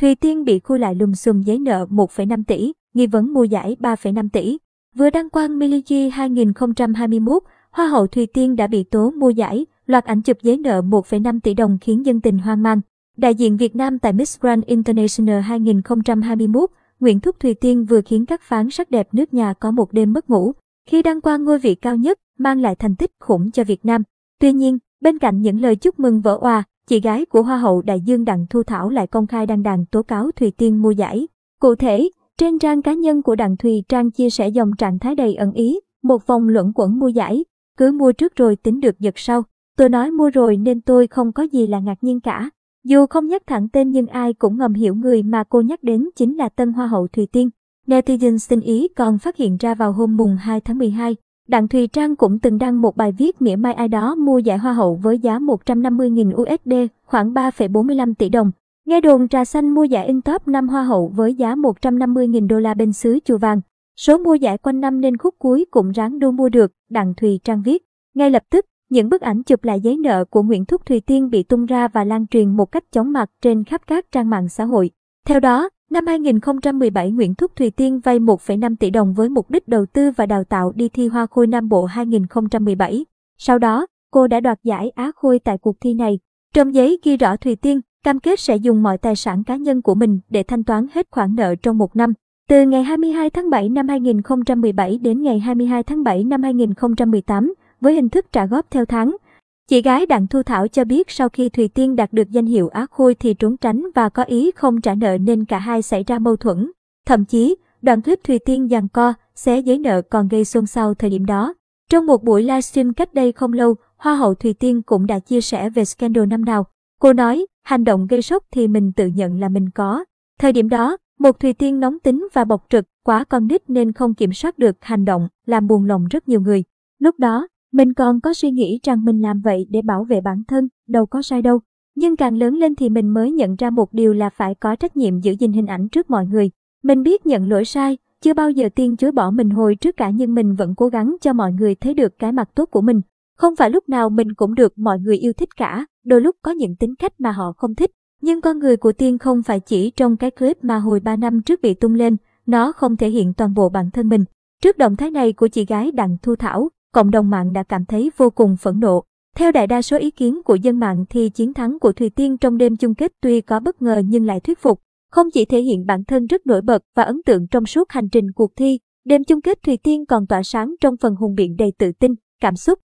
Thùy Tiên bị khui lại lùm xùm giấy nợ 1,5 tỷ, nghi vấn mua giải 3,5 tỷ. Vừa đăng quang Millie G 2021, Hoa hậu Thùy Tiên đã bị tố mua giải, loạt ảnh chụp giấy nợ 1,5 tỷ đồng khiến dân tình hoang mang. Đại diện Việt Nam tại Miss Grand International 2021, Nguyễn Thúc Thùy Tiên vừa khiến các phán sắc đẹp nước nhà có một đêm mất ngủ, khi đăng quang ngôi vị cao nhất, mang lại thành tích khủng cho Việt Nam. Tuy nhiên, bên cạnh những lời chúc mừng vỡ òa, chị gái của Hoa hậu Đại Dương Đặng Thu Thảo lại công khai đăng đàn tố cáo Thùy Tiên mua giải. Cụ thể, trên trang cá nhân của Đặng Thùy Trang chia sẻ dòng trạng thái đầy ẩn ý, một vòng luẩn quẩn mua giải, cứ mua trước rồi tính được giật sau. Tôi nói mua rồi nên tôi không có gì là ngạc nhiên cả. Dù không nhắc thẳng tên nhưng ai cũng ngầm hiểu người mà cô nhắc đến chính là tân Hoa hậu Thùy Tiên. Netizen xin ý còn phát hiện ra vào hôm mùng 2 tháng 12, Đặng Thùy Trang cũng từng đăng một bài viết mỉa mai ai đó mua giải Hoa hậu với giá 150.000 USD, khoảng 3,45 tỷ đồng. Nghe đồn trà xanh mua giải in top 5 Hoa hậu với giá 150.000 đô la bên xứ Chùa Vàng. Số mua giải quanh năm nên khúc cuối cũng ráng đu mua được, Đặng Thùy Trang viết. Ngay lập tức, những bức ảnh chụp lại giấy nợ của Nguyễn Thúc Thùy Tiên bị tung ra và lan truyền một cách chóng mặt trên khắp các trang mạng xã hội. Theo đó, năm 2017, Nguyễn Thúc Thùy Tiên vay 1,5 tỷ đồng với mục đích đầu tư và đào tạo đi thi Hoa khôi Nam Bộ 2017. Sau đó, cô đã đoạt giải Á khôi tại cuộc thi này. Trong giấy ghi rõ Thùy Tiên cam kết sẽ dùng mọi tài sản cá nhân của mình để thanh toán hết khoản nợ trong một năm. Từ ngày 22 tháng 7 năm 2017 đến ngày 22 tháng 7 năm 2018, với hình thức trả góp theo tháng. Chị gái Đặng Thu Thảo cho biết sau khi Thùy Tiên đạt được danh hiệu Á khôi thì trốn tránh và có ý không trả nợ nên cả hai xảy ra mâu thuẫn. Thậm chí, đoạn clip Thùy Tiên giằng co, xé giấy nợ còn gây xôn xao thời điểm đó. Trong một buổi livestream cách đây không lâu, Hoa hậu Thùy Tiên cũng đã chia sẻ về scandal năm nào. Cô nói, hành động gây sốc thì mình tự nhận là mình có. Thời điểm đó, một Thùy Tiên nóng tính và bộc trực, quá con nít nên không kiểm soát được hành động, làm buồn lòng rất nhiều người. Lúc đó, mình còn có suy nghĩ rằng mình làm vậy để bảo vệ bản thân, đâu có sai đâu. Nhưng càng lớn lên thì mình mới nhận ra một điều là phải có trách nhiệm giữ gìn hình ảnh trước mọi người. Mình biết nhận lỗi sai, chưa bao giờ Tiên chối bỏ mình hồi trước cả nhưng mình vẫn cố gắng cho mọi người thấy được cái mặt tốt của mình. Không phải lúc nào mình cũng được mọi người yêu thích cả, đôi lúc có những tính cách mà họ không thích. Nhưng con người của Tiên không phải chỉ trong cái clip mà hồi 3 năm trước bị tung lên, nó không thể hiện toàn bộ bản thân mình. Trước động thái này của chị gái Đặng Thu Thảo, cộng đồng mạng đã cảm thấy vô cùng phẫn nộ. Theo đại đa số ý kiến của dân mạng thì chiến thắng của Thùy Tiên trong đêm chung kết tuy có bất ngờ nhưng lại thuyết phục. Không chỉ thể hiện bản thân rất nổi bật và ấn tượng trong suốt hành trình cuộc thi, đêm chung kết Thùy Tiên còn tỏa sáng trong phần hùng biện đầy tự tin, cảm xúc.